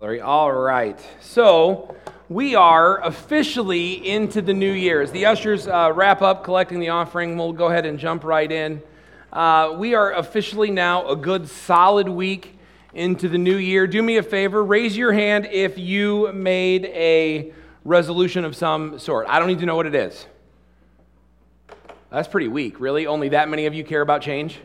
All right. So we are officially into the new year. As the ushers wrap up collecting the offering, we'll go ahead and jump right in. We are officially now a good solid week into the new year. Do me a favor, raise your hand if you made a resolution of some sort. I don't need to know what it is. That's pretty weak, really. Only that many of you care about change?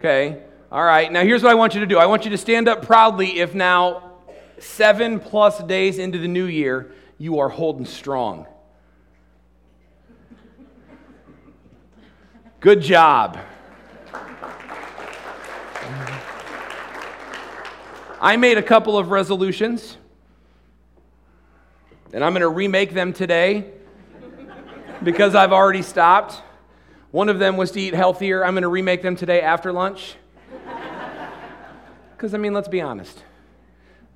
Okay. All right, now here's what I want you to do. I want you to stand up proudly if now 7+ days into the new year, you are holding strong. Good job. I made a couple of resolutions, and I'm going to remake them today because I've already stopped. One of them was to eat healthier. I'm going to remake them today after lunch. Because, I mean, let's be honest,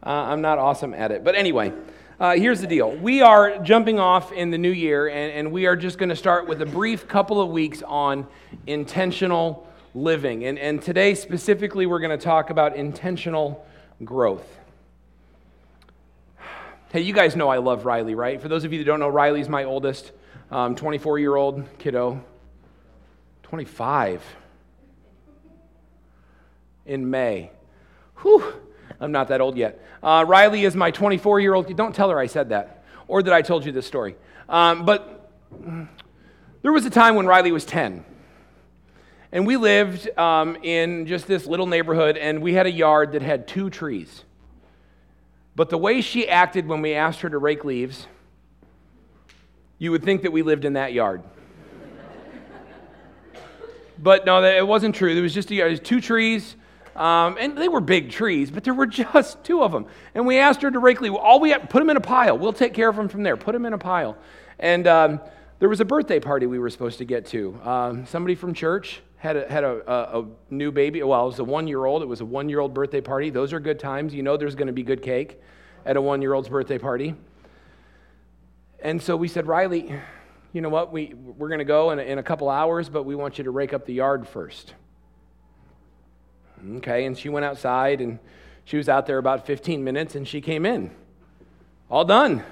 I'm not awesome at it. But anyway, here's the deal. We are jumping off in the new year, and we are just going to start with a brief couple of weeks on intentional living. And today, specifically, we're going to talk about intentional growth. Hey, you guys know I love Riley, right? For those of you that don't know, Riley's my oldest 24-year-old kiddo. 25 in May. Whew, I'm not that old yet. Riley is my 24-year-old. Don't tell her I said that or that I told you this story. But there was a time when Riley was 10. And we lived in just this little neighborhood, and we had a yard that had 2 trees. But the way she acted when we asked her to rake leaves, you would think that we lived in that yard. But no, it wasn't true. There was just a yard. There was 2 trees. And they were big trees, but there were just 2 of them. And we asked her directly, all we had, put them in a pile. We'll take care of them from there. Put them in a pile. And there was a birthday party we were supposed to get to. Somebody from church had a new baby. Well, it was a 1-year-old. It was a 1-year-old birthday party. Those are good times. You know there's going to be good cake at a 1-year-old's birthday party. And so we said, Riley, you know what? We're going to go in a couple hours, but we want you to rake up the yard first. Okay, and she went outside, and she was out there about 15 minutes, and she came in. All done.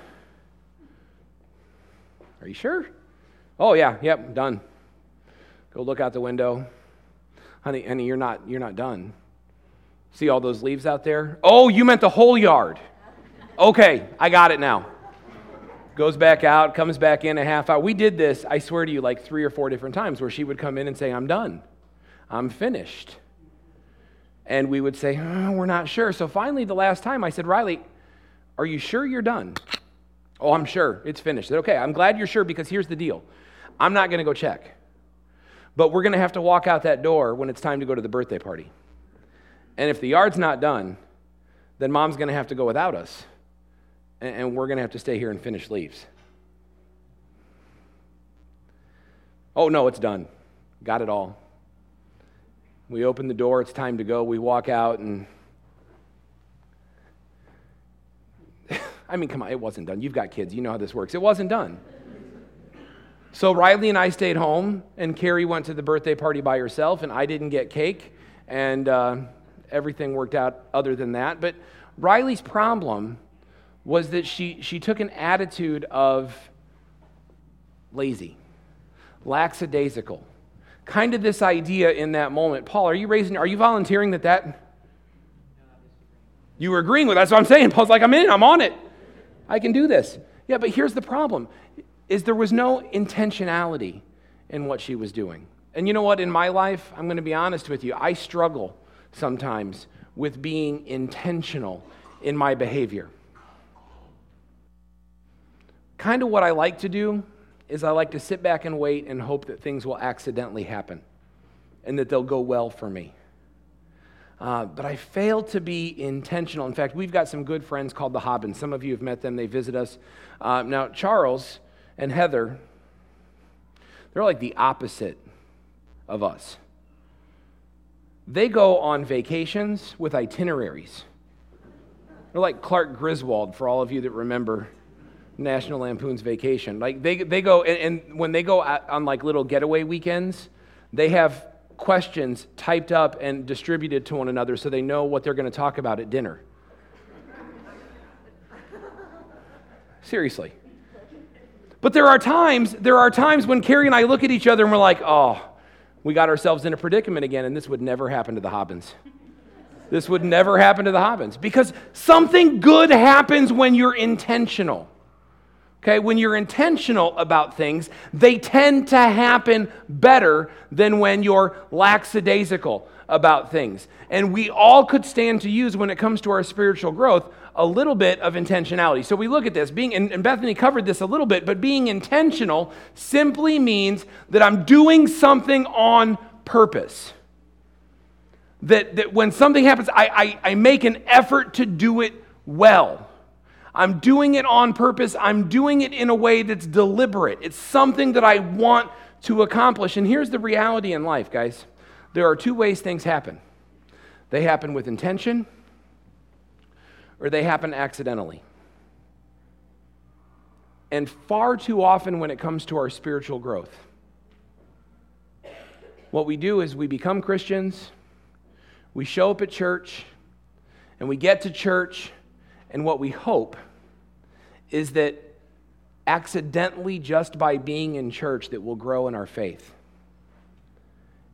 Are you sure? Oh, yeah, yep, done. Go look out the window. Honey, you're not done. See all those leaves out there? Oh, you meant the whole yard. Okay, I got it now. Goes back out, comes back in a half hour. We did this, I swear to you, like 3 or 4 different times where she would come in and say, I'm done. I'm finished. And we would say, we're not sure. So finally, the last time, I said, Riley, are you sure you're done? Oh, I'm sure. It's finished. I said, okay, I'm glad you're sure because here's the deal. I'm not going to go check. But we're going to have to walk out that door when it's time to go to the birthday party. And if the yard's not done, then Mom's going to have to go without us. And we're going to have to stay here and finish leaves. Oh, no, it's done. Got it all. We open the door, it's time to go. We walk out, and I mean, come on, it wasn't done. You've got kids, you know how this works. It wasn't done. So Riley and I stayed home, and Carrie went to the birthday party by herself, and I didn't get cake, and everything worked out other than that. But Riley's problem was that she took an attitude of lazy, lackadaisical. Kind of this idea in that moment. Paul, are you volunteering that? You were agreeing with. That's what I'm saying. Paul's like, I'm in, I'm on it. I can do this. Yeah, but here's the problem, is there was no intentionality in what she was doing. And you know what, in my life, I'm going to be honest with you, I struggle sometimes with being intentional in my behavior. Kind of what I like to do is I like to sit back and wait and hope that things will accidentally happen and that they'll go well for me. But I fail to be intentional. In fact, we've got some good friends called the Hobbins. Some of you have met them. They visit us. Now, Charles and Heather, they're like the opposite of us. They go on vacations with itineraries. They're like Clark Griswold, for all of you that remember National Lampoon's Vacation. Like they go and when they go out on like little getaway weekends, they have questions typed up and distributed to one another so they know what they're going to talk about at dinner. Seriously. But there are times when Carrie and I look at each other and we're like, oh, we got ourselves in a predicament again, and this would never happen to the Hobbins. This would never happen to the Hobbins, because something good happens when you're intentional. Okay, when you're intentional about things, they tend to happen better than when you're lackadaisical about things. And we all could stand to use, when it comes to our spiritual growth, a little bit of intentionality. So we look at this, and Bethany covered this a little bit, but being intentional simply means that I'm doing something on purpose. That when something happens, I make an effort to do it well. I'm doing it on purpose. I'm doing it in a way that's deliberate. It's something that I want to accomplish. And here's the reality in life, guys. There are two ways things happen. They happen with intention, or they happen accidentally. And far too often when it comes to our spiritual growth, what we do is we become Christians, we show up at church, and we get to church, and what we hope is that accidentally, just by being in church, that we'll grow in our faith.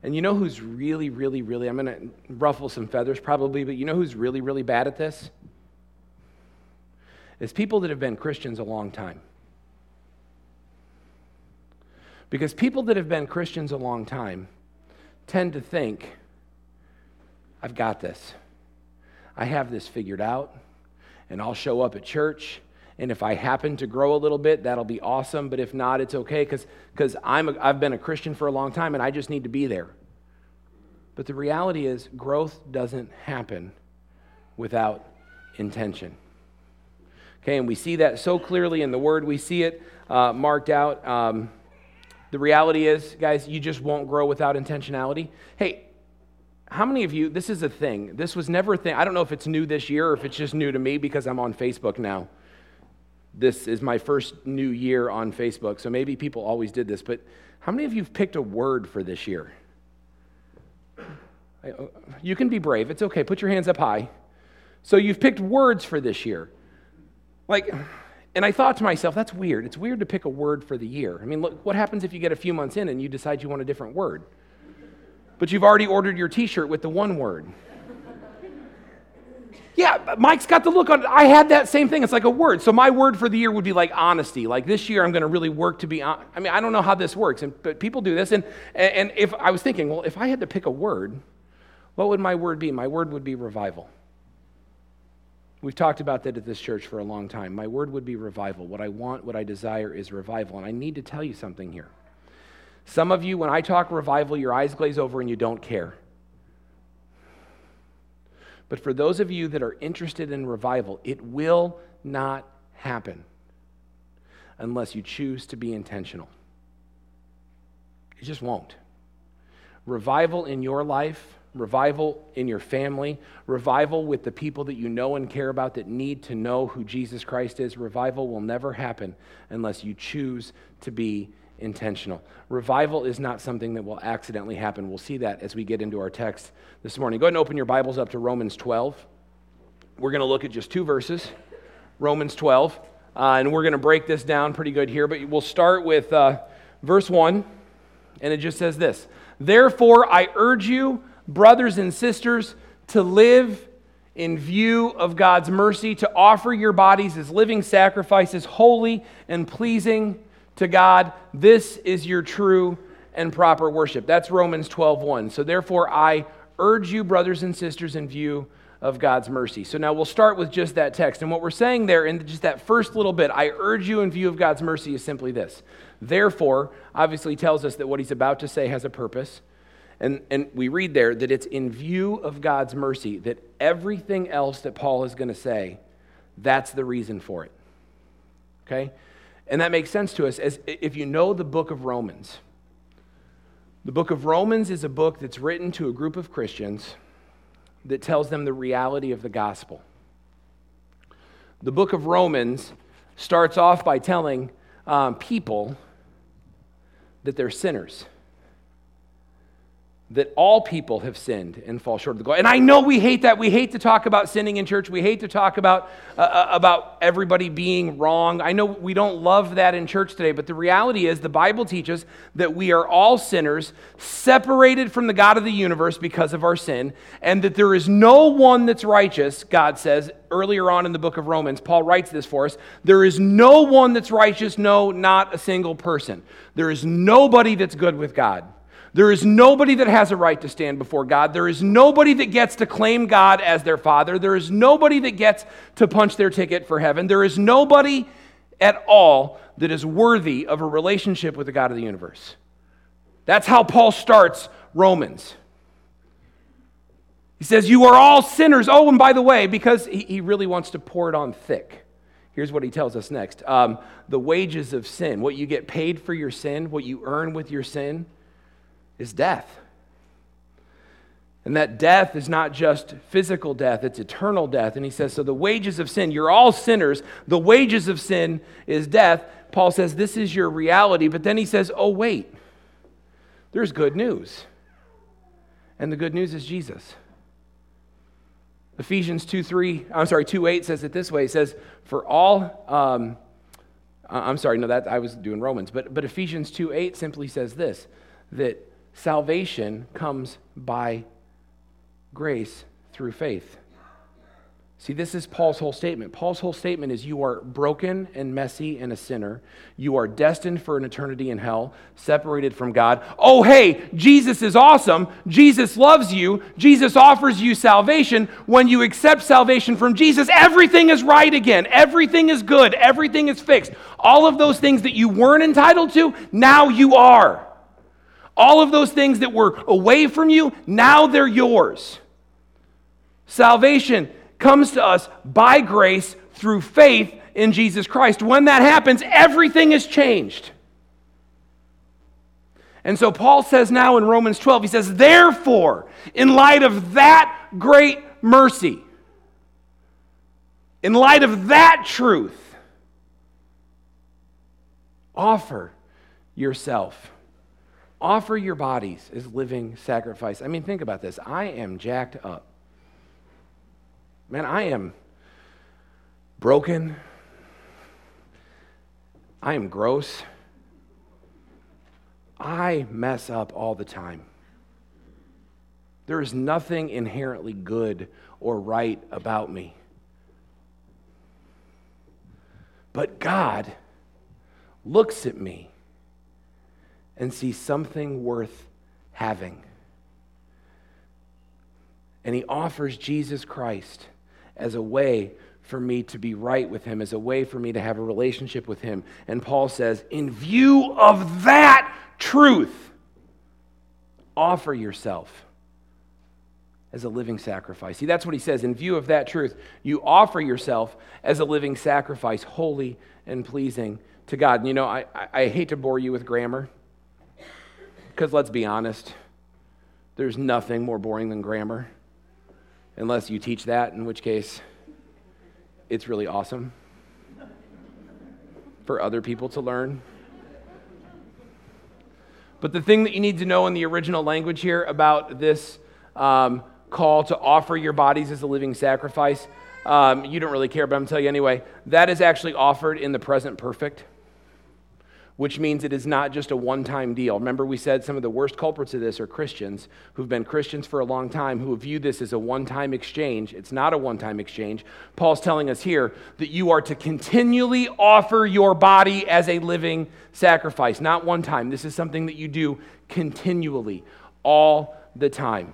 And you know who's really, really, really, I'm going to ruffle some feathers probably, but you know who's really, really bad at this? It's people that have been Christians a long time. Because people that have been Christians a long time tend to think, I've got this. I have this figured out. And I'll show up at church, and if I happen to grow a little bit, that'll be awesome, but if not, it's okay, because I've been a Christian for a long time, and I just need to be there. But the reality is, growth doesn't happen without intention. Okay, and we see that so clearly in the Word. We see it marked out. The reality is, guys, you just won't grow without intentionality. Hey, how many of you, this is a thing. This was never a thing. I don't know if it's new this year or if it's just new to me because I'm on Facebook now. This is my first new year on Facebook, so maybe people always did this, but how many of you have picked a word for this year? You can be brave. It's okay. Put your hands up high. So you've picked words for this year. And I thought to myself, that's weird. It's weird to pick a word for the year. I mean, look, what happens if you get a few months in and you decide you want a different word? But you've already ordered your t-shirt with the one word. Yeah, Mike's got the look on it. I had that same thing. It's like a word. So my word for the year would be like honesty. Like this year I'm going to really work to be honest. I mean, I don't know how this works, but people do this. And if I was thinking, well, if I had to pick a word, what would my word be? My word would be revival. We've talked about that at this church for a long time. My word would be revival. What I want, what I desire is revival. And I need to tell you something here. Some of you, when I talk revival, your eyes glaze over and you don't care. But for those of you that are interested in revival, it will not happen unless you choose to be intentional. It just won't. Revival in your life, revival in your family, revival with the people that you know and care about that need to know who Jesus Christ is, revival will never happen unless you choose to be intentional. Revival is not something that will accidentally happen. We'll see that as we get into our text this morning. Go ahead and open your Bibles up to Romans 12. We're going to look at just two verses, Romans 12, and we're going to break this down pretty good here, but we'll start with verse 1, and it just says this: Therefore I urge you, brothers and sisters, to live in view of God's mercy, to offer your bodies as living sacrifices, holy and pleasing to God, this is your true and proper worship. That's Romans 12:1. So therefore, I urge you, brothers and sisters, in view of God's mercy. So now we'll start with just that text. And what we're saying there in just that first little bit, I urge you in view of God's mercy, is simply this. Therefore, obviously tells us that what he's about to say has a purpose. And we read there that it's in view of God's mercy, that everything else that Paul is going to say, that's the reason for it. Okay? And that makes sense to us as if you know the book of Romans. The book of Romans is a book that's written to a group of Christians that tells them the reality of the gospel. The book of Romans starts off by telling people that they're sinners. that all people have sinned and fall short of the goal. And I know we hate that. We hate to talk about sinning in church. We hate to talk about everybody being wrong. I know we don't love that in church today, but the reality is the Bible teaches that we are all sinners separated from the God of the universe because of our sin, and that there is no one that's righteous, God says. Earlier on in the book of Romans, Paul writes this for us. There is no one that's righteous, no, not a single person. There is nobody that's good with God. There is nobody that has a right to stand before God. There is nobody that gets to claim God as their father. There is nobody that gets to punch their ticket for heaven. There is nobody at all that is worthy of a relationship with the God of the universe. That's how Paul starts Romans. He says, you are all sinners. Oh, and by the way, because he really wants to pour it on thick. Here's what he tells us next. The wages of sin, what you get paid for your sin, what you earn with your sin, is death. And that death is not just physical death, it's eternal death. And he says, so the wages of sin, you're all sinners, the wages of sin is death. Paul says, this is your reality. But then he says, oh, wait, there's good news. And the good news is Jesus. Ephesians 2:8 says it this way. It says, for all, I was doing Romans, but Ephesians 2:8 simply says this, that salvation comes by grace through faith. See, this is Paul's whole statement. Paul's whole statement is you are broken and messy and a sinner. You are destined for an eternity in hell, separated from God. Oh, hey, Jesus is awesome. Jesus loves you. Jesus offers you salvation. When you accept salvation from Jesus, everything is right again. Everything is good. Everything is fixed. All of those things that you weren't entitled to, now you are. All of those things that were away from you, now they're yours. Salvation comes to us by grace through faith in Jesus Christ. When that happens, everything is changed. And so Paul says now in Romans 12, he says, therefore, in light of that great mercy, in light of that truth, offer yourself. Offer your bodies as living sacrifice. I mean, think about this. I am jacked up. Man, I am broken. I am gross. I mess up all the time. There is nothing inherently good or right about me. But God looks at me and sees something worth having. And he offers Jesus Christ as a way for me to be right with him, as a way for me to have a relationship with him. And Paul says, in view of that truth, offer yourself as a living sacrifice. See, that's what he says. In view of that truth, you offer yourself as a living sacrifice, holy and pleasing to God. And you know, I hate to bore you with grammar, because let's be honest, there's nothing more boring than grammar, unless you teach that, in which case it's really awesome for other people to learn. But the thing that you need to know in the original language here about this call to offer your bodies as a living sacrifice, you don't really care, but I'm telling you anyway, that is actually offered in the present perfect, which means it is not just a one-time deal. Remember, we said some of the worst culprits of this are Christians who've been Christians for a long time, who view this as a one-time exchange. It's not a one-time exchange. Paul's telling us here that you are to continually offer your body as a living sacrifice, not one time. This is something that you do continually, all the time.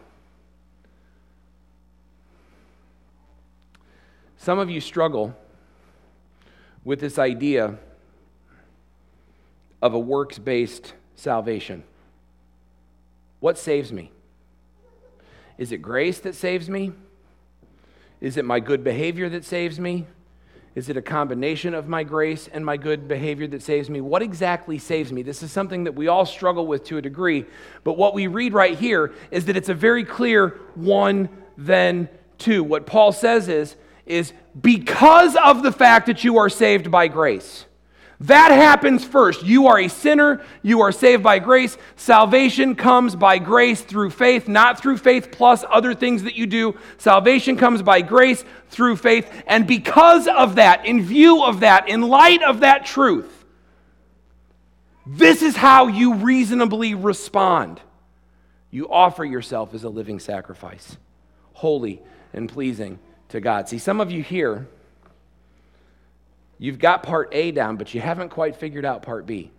Some of you struggle with this idea of a works-based salvation. What saves me? Is it grace that saves me? Is it my good behavior that saves me? Is it a combination of my grace and my good behavior that saves me? What exactly saves me? This is something that we all struggle with to a degree, but what we read right here is that it's a very clear one, then two. What Paul says is because of the fact that you are saved by grace, That happens first. You are a sinner. You are saved by grace. Salvation comes by grace through faith, not through faith plus other things that you do. Salvation comes by grace through faith. And because of that, in view of that, in light of that truth, this is how you reasonably respond. You offer yourself as a living sacrifice, holy and pleasing to God. See, some of you here, you've got part A down, but you haven't quite figured out part B.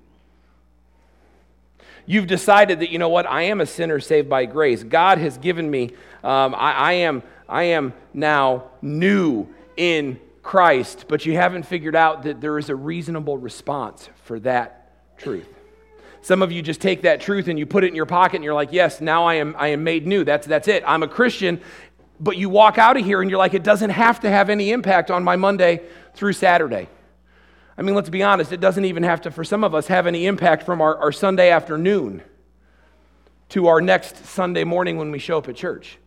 You've decided that, you know what, I am a sinner saved by grace. God has given me, I am now new in Christ, but you haven't figured out that there is a reasonable response for that truth. Some of you just take that truth and you put it in your pocket and you're like, yes, now I am made new. That's it. I'm a Christian. But you walk out of here and you're like, it doesn't have to have any impact on my Monday through Saturday. I mean, let's be honest, it doesn't even have to, for some of us, have any impact from our Sunday afternoon to our next Sunday morning when we show up at church.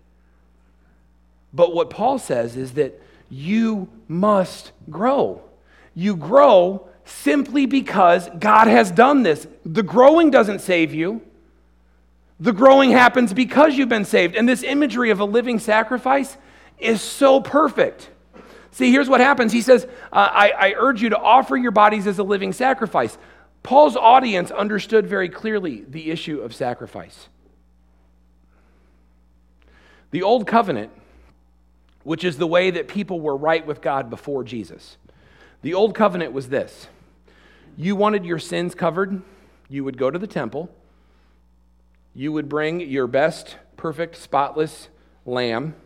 But what Paul says is that you must grow. You grow simply because God has done this. The growing doesn't save you. The growing happens because you've been saved. And this imagery of a living sacrifice is so perfect. See, here's what happens. He says, I urge you to offer your bodies as a living sacrifice. Paul's audience understood very clearly the issue of sacrifice. The Old Covenant, which is the way that people were right with God before Jesus, the Old Covenant was this. You wanted your sins covered, you would go to the temple. You would bring your best, perfect, spotless lamb.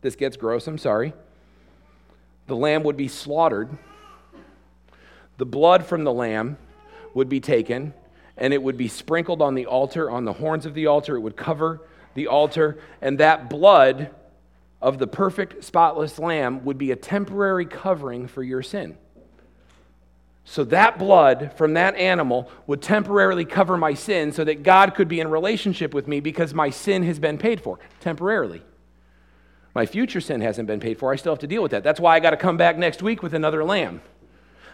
This gets gross, I'm sorry. The lamb would be slaughtered. The blood from the lamb would be taken, and it would be sprinkled on the altar, on the horns of the altar. It would cover the altar, and that blood of the perfect, spotless lamb would be a temporary covering for your sin. So that blood from that animal would temporarily cover my sin so that God could be in relationship with me because my sin has been paid for temporarily. My future sin hasn't been paid for. I still have to deal with that. That's why I got to come back next week with another lamb.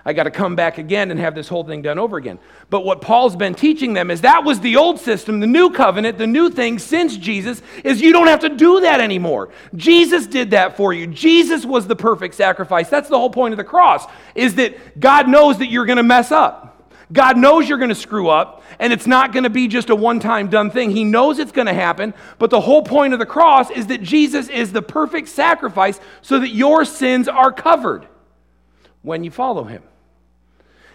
I got to come back again and have this whole thing done over again. But what Paul's been teaching them is that was the old system, the new covenant, the new thing since Jesus is you don't have to do that anymore. Jesus did that for you. Jesus was the perfect sacrifice. That's the whole point of the cross, is that God knows that you're going to mess up. God knows you're going to screw up, and it's not going to be just a one-time done thing. He knows it's going to happen, but the whole point of the cross is that Jesus is the perfect sacrifice so that your sins are covered when you follow him.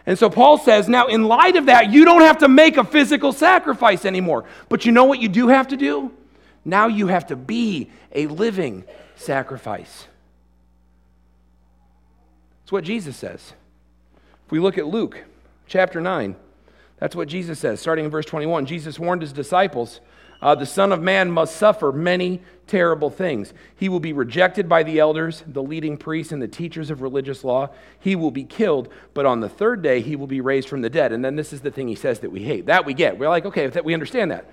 And so Paul says, now in light of that, you don't have to make a physical sacrifice anymore. But you know what you do have to do? Now you have to be a living sacrifice. That's what Jesus says. If we look at Luke chapter 9, that's what Jesus says. Starting in verse 21, Jesus warned his disciples, the Son of Man must suffer many terrible things. He will be rejected by the elders, the leading priests, and the teachers of religious law. He will be killed, but on the third day he will be raised from the dead. And then this is the thing he says that we hate. That we get. We're like, okay, we understand that.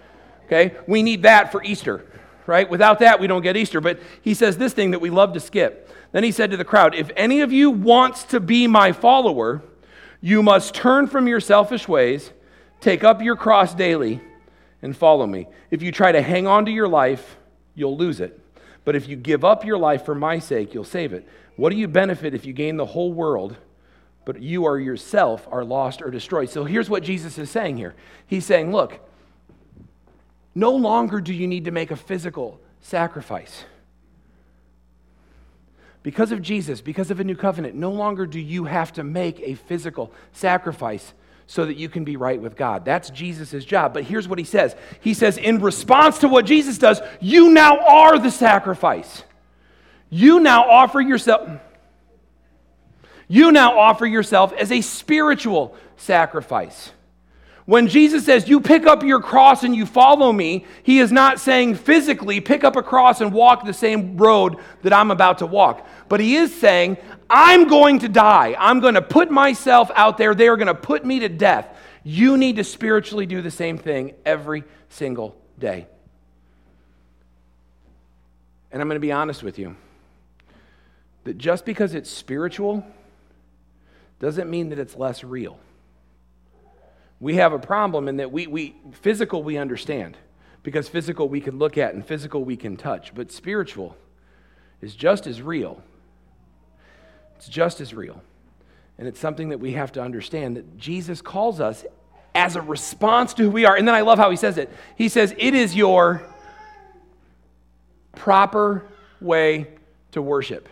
Okay, we need that for Easter, right? Without that, we don't get Easter. But he says this thing that we love to skip. Then he said to the crowd, if any of you wants to be my follower, you must turn from your selfish ways, take up your cross daily, and follow me. If you try to hang on to your life, you'll lose it. But if you give up your life for my sake, you'll save it. What do you benefit if you gain the whole world, but you or yourself are lost or destroyed? So here's what Jesus is saying here. He's saying, look, no longer do you need to make a physical sacrifice. Because of Jesus, because of a new covenant, no longer do you have to make a physical sacrifice so that you can be right with God. That's Jesus' job. But here's what he says. He says, in response to what Jesus does, you now are the sacrifice. You now offer yourself as a spiritual sacrifice. When Jesus says, you pick up your cross and you follow me, he is not saying physically, pick up a cross and walk the same road that I'm about to walk. But he is saying, I'm going to die. I'm going to put myself out there. They are going to put me to death. You need to spiritually do the same thing every single day. And I'm going to be honest with you, that just because it's spiritual doesn't mean that it's less real. We have a problem in that we physical we understand, because physical we can look at and physical we can touch, but spiritual is just as real. It's just as real. And it's something that we have to understand, that Jesus calls us as a response to who we are. And then I love how he says it. He says, it is your proper way to worship.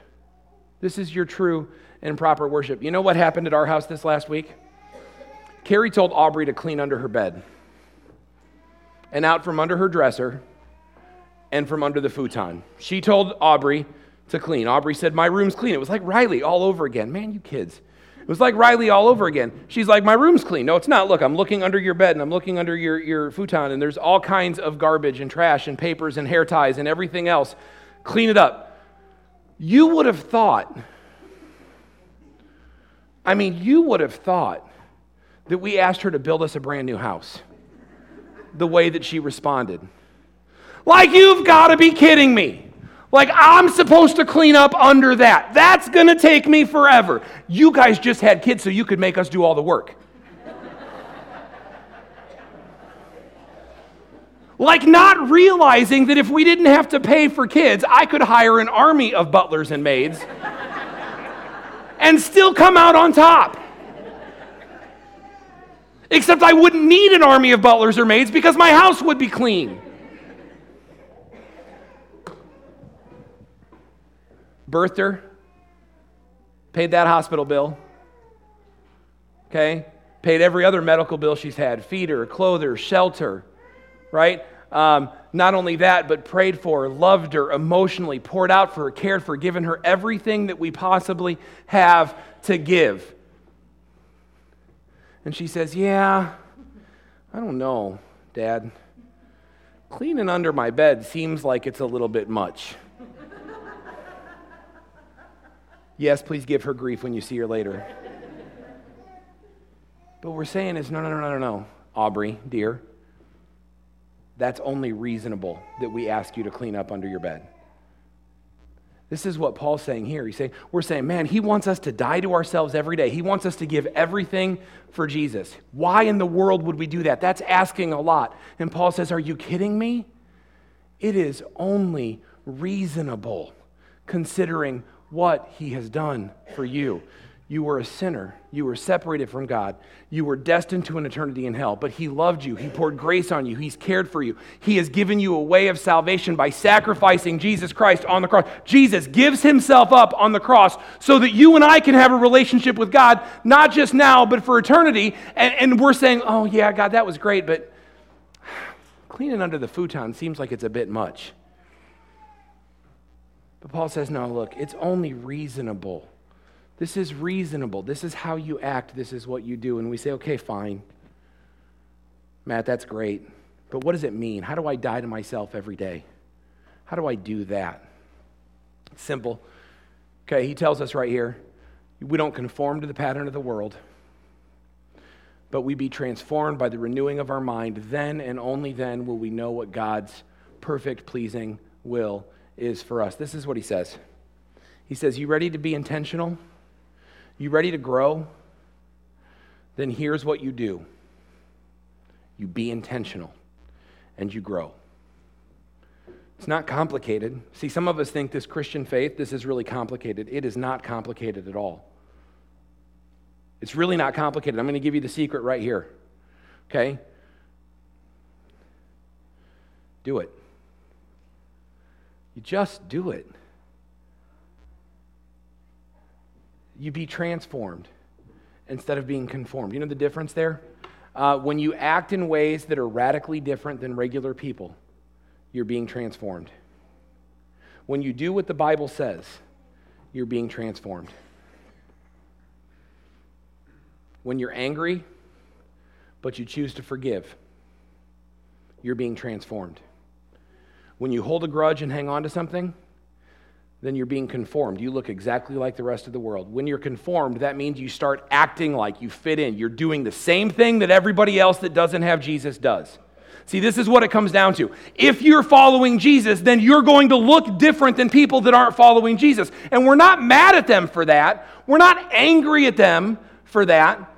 This is your true and proper worship. You know what happened at our house this last week? Carrie told Aubrey to clean under her bed and out from under her dresser and from under the futon. She told Aubrey to clean. Aubrey said, my room's clean. It was like Riley all over again. Man, you kids. It was like Riley all over again. She's like, my room's clean. No, it's not. Look, I'm looking under your bed and I'm looking under your futon, and there's all kinds of garbage and trash and papers and hair ties and everything else. Clean it up. You would have thought, that we asked her to build us a brand new house, the way that she responded. Like, you've got to be kidding me. Like, I'm supposed to clean up under that. That's going to take me forever. You guys just had kids so you could make us do all the work. Like, not realizing that if we didn't have to pay for kids, I could hire an army of butlers and maids and still come out on top. Except I wouldn't need an army of butlers or maids because my house would be clean. Birthed her, paid that hospital bill, okay? Paid every other medical bill she's had, feed her, clothe her, shelter, right? Not only that, but prayed for her, loved her emotionally, poured out for her, cared for her, given her everything that we possibly have to give. And she says, yeah, I don't know, Dad. Cleaning under my bed seems like it's a little bit much. Yes, please give her grief when you see her later. But what we're saying is, no, Aubrey, dear. That's only reasonable that we ask you to clean up under your bed. This is what Paul's saying here. He's saying, we're saying, man, he wants us to die to ourselves every day. He wants us to give everything for Jesus. Why in the world would we do that? That's asking a lot. And Paul says, are you kidding me? It is only reasonable considering what he has done for you. You were a sinner. You were separated from God. You were destined to an eternity in hell, but he loved you. He poured grace on you. He's cared for you. He has given you a way of salvation by sacrificing Jesus Christ on the cross. Jesus gives himself up on the cross so that you and I can have a relationship with God, not just now, but for eternity. And we're saying, oh yeah, God, that was great, but cleaning under the futon seems like it's a bit much. But Paul says, no, look, it's only reasonable. This is reasonable. This is how you act. This is what you do. And we say, okay, fine. Matt, that's great. But what does it mean? How do I die to myself every day? How do I do that? It's simple. Okay, he tells us right here, we don't conform to the pattern of the world, but we be transformed by the renewing of our mind. Then and only then will we know what God's perfect, pleasing will is for us. This is what he says. He says, you ready to be intentional? You ready to grow? Then here's what you do. You be intentional and you grow. It's not complicated. See, some of us think this Christian faith, this is really complicated. It is not complicated at all. It's really not complicated. I'm going to give you the secret right here. Okay? Do it. You just do it. You be transformed instead of being conformed. You know the difference there? When you act in ways that are radically different than regular people, you're being transformed. When you do what the Bible says, you're being transformed. When you're angry, but you choose to forgive, you're being transformed. When you hold a grudge and hang on to something, then you're being conformed. You look exactly like the rest of the world. When you're conformed, that means you start acting like you fit in. You're doing the same thing that everybody else that doesn't have Jesus does. See, this is what it comes down to. If you're following Jesus, then you're going to look different than people that aren't following Jesus. And we're not mad at them for that. We're not angry at them for that.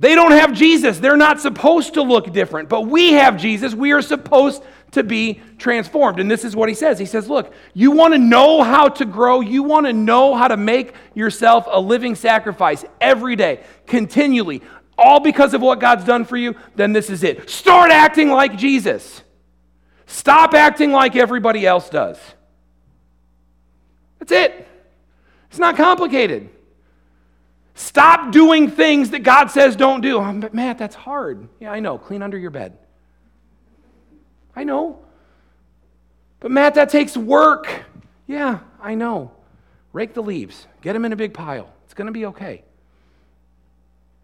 They don't have Jesus. They're not supposed to look different. But we have Jesus. We are supposed to be transformed. And this is what he says. He says, look, you want to know how to grow. You want to know how to make yourself a living sacrifice every day, continually, all because of what God's done for you, then this is it. Start acting like Jesus. Stop acting like everybody else does. That's it. It's not complicated. Stop doing things that God says don't do. But Matt, that's hard. Yeah, I know. Clean under your bed. I know. But Matt, that takes work. Yeah, I know. Rake the leaves. Get them in a big pile. It's going to be okay.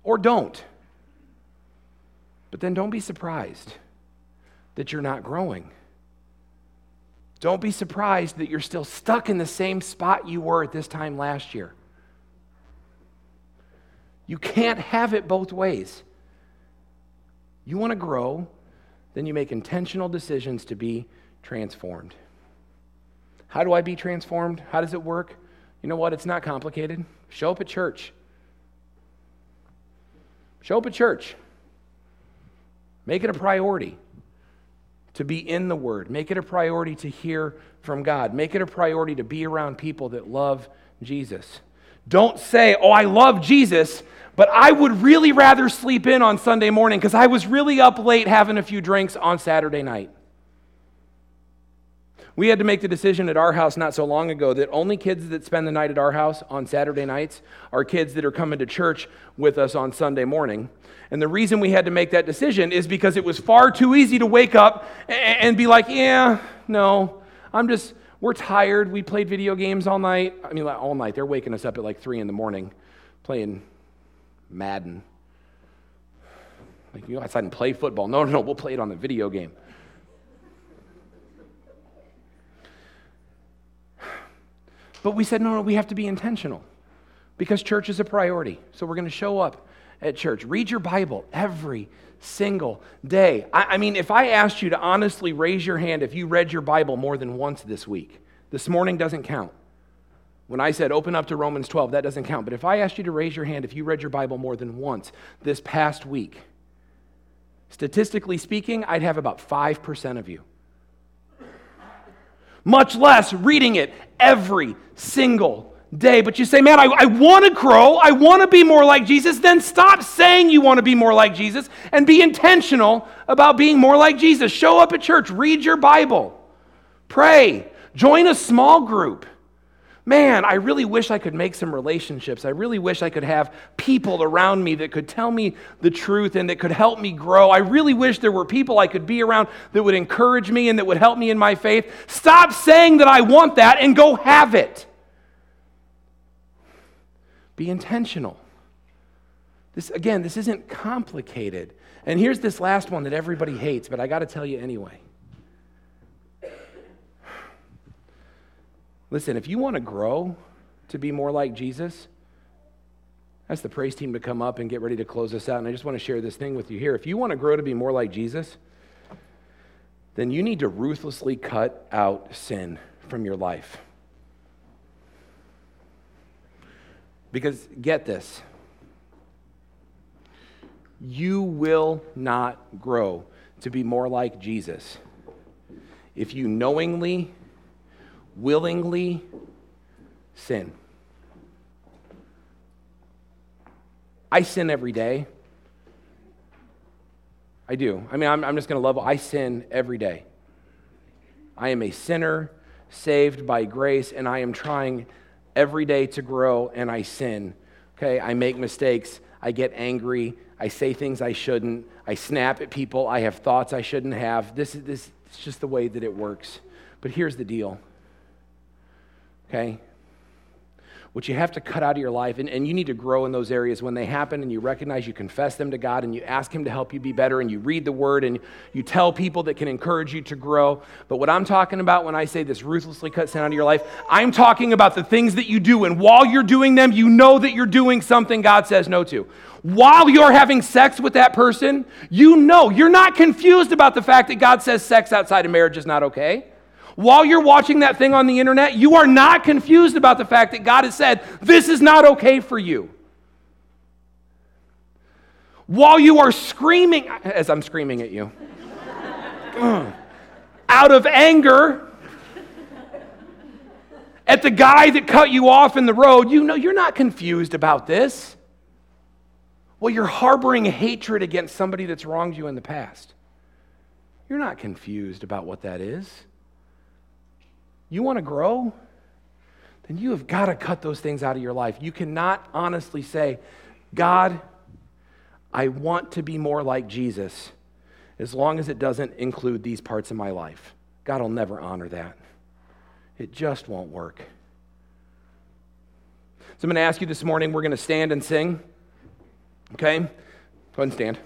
Or don't. But then don't be surprised that you're not growing. Don't be surprised that you're still stuck in the same spot you were at this time last year. You can't have it both ways. You want to grow, then you make intentional decisions to be transformed. How do I be transformed? How does it work? You know what? It's not complicated. Show up at church. Show up at church. Make it a priority to be in the Word. Make it a priority to hear from God. Make it a priority to be around people that love Jesus. Don't say, oh, I love Jesus, but I would really rather sleep in on Sunday morning because I was really up late having a few drinks on Saturday night. We had to make the decision at our house not so long ago that only kids that spend the night at our house on Saturday nights are kids that are coming to church with us on Sunday morning. And the reason we had to make that decision is because it was far too easy to wake up and be like, yeah, no, we're tired. We played video games all night. I mean, all night. They're waking us up at like 3 in the morning playing Madden. Like, you go outside and play football. No, we'll play it on the video game. But we said, no, we have to be intentional because church is a priority. So we're going to show up at church. Read your Bible every single day. I mean, if I asked you to honestly raise your hand if you read your Bible more than once this week, this morning doesn't count. When I said open up to Romans 12, that doesn't count. But if I asked you to raise your hand if you read your Bible more than once this past week, statistically speaking, I'd have about 5% of you. Much less reading it every single day. But you say, man, I want to grow. I want to be more like Jesus. Then stop saying you want to be more like Jesus and be intentional about being more like Jesus. Show up at church. Read your Bible. Pray. Join a small group. Man, I really wish I could make some relationships. I really wish I could have people around me that could tell me the truth and that could help me grow. I really wish there were people I could be around that would encourage me and that would help me in my faith. Stop saying that I want that and go have it. Be intentional. This isn't complicated. And here's this last one that everybody hates, but I got to tell you anyway. Listen, if you want to grow to be more like Jesus, ask the praise team to come up and get ready to close us out. And I just want to share this thing with you here. If you want to grow to be more like Jesus, then you need to ruthlessly cut out sin from your life. Because, get this, you will not grow to be more like Jesus if you knowingly, willingly sin. I sin every day. I do. I mean, I'm just going to level. I sin every day. I am a sinner saved by grace, and I am trying every day to grow, and I sin. Okay, I make mistakes. I get angry. I say things I shouldn't. I snap at people. I have thoughts I shouldn't have. This is just the way that it works. But here's the deal. Okay? What you have to cut out of your life, and you need to grow in those areas when they happen, and you recognize, you confess them to God, and you ask Him to help you be better, and you read the Word, and you tell people that can encourage you to grow. But what I'm talking about when I say this ruthlessly cut sin out of your life, I'm talking about the things that you do, and while you're doing them, you know that you're doing something God says no to. While you're having sex with that person, you know, you're not confused about the fact that God says sex outside of marriage is not okay. While you're watching that thing on the internet, you are not confused about the fact that God has said, this is not okay for you. while you are screaming, as I'm screaming at you, out of anger at the guy that cut you off in the road, you know, you're not confused about this. Well, you're harboring hatred against somebody that's wronged you in the past. You're not confused about what that is. You want to grow? Then you have got to cut those things out of your life. You cannot honestly say, God, I want to be more like Jesus, as long as it doesn't include these parts of my life. God will never honor that. It just won't work. So I'm going to ask you this morning, we're going to stand and sing. Okay? Go ahead and stand.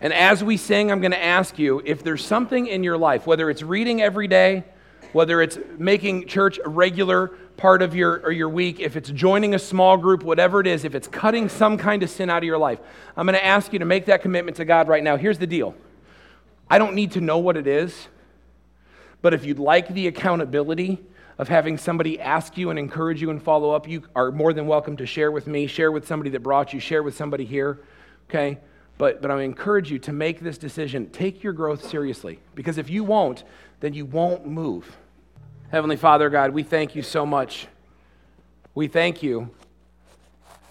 And as we sing, I'm going to ask you if there's something in your life, whether it's reading every day, whether it's making church a regular part of your week, if it's joining a small group, whatever it is, if it's cutting some kind of sin out of your life, I'm going to ask you to make that commitment to God right now. Here's the deal. I don't need to know what it is, but if you'd like the accountability of having somebody ask you and encourage you and follow up, you are more than welcome to share with me, share with somebody that brought you, share with somebody here, okay? But I encourage you to make this decision. Take your growth seriously, because if you won't, then you won't move. Heavenly Father, God, we thank you so much. We thank you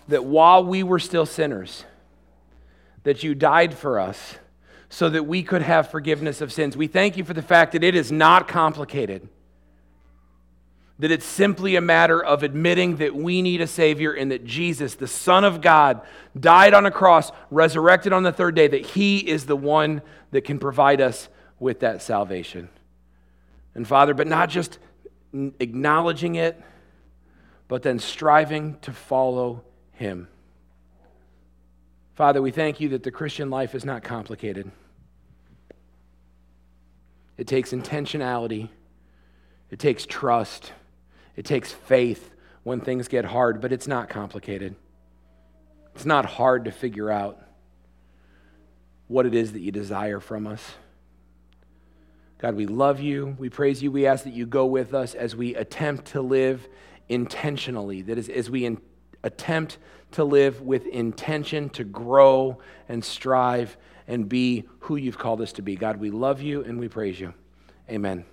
that while we were still sinners, that you died for us so that we could have forgiveness of sins. We thank you for the fact that it is not complicated, that it's simply a matter of admitting that we need a Savior and that Jesus, the Son of God, died on a cross, resurrected on the third day, that he is the one that can provide us with that salvation. And Father, but not just acknowledging it, but then striving to follow him. Father, we thank you that the Christian life is not complicated. It takes intentionality. It takes trust. It takes faith when things get hard, but it's not complicated. It's not hard to figure out what it is that you desire from us. God, we love you. We praise you. We ask that you go with us as we attempt to live intentionally. That is, as we attempt to live with intention to grow and strive and be who you've called us to be. God, we love you and we praise you. Amen.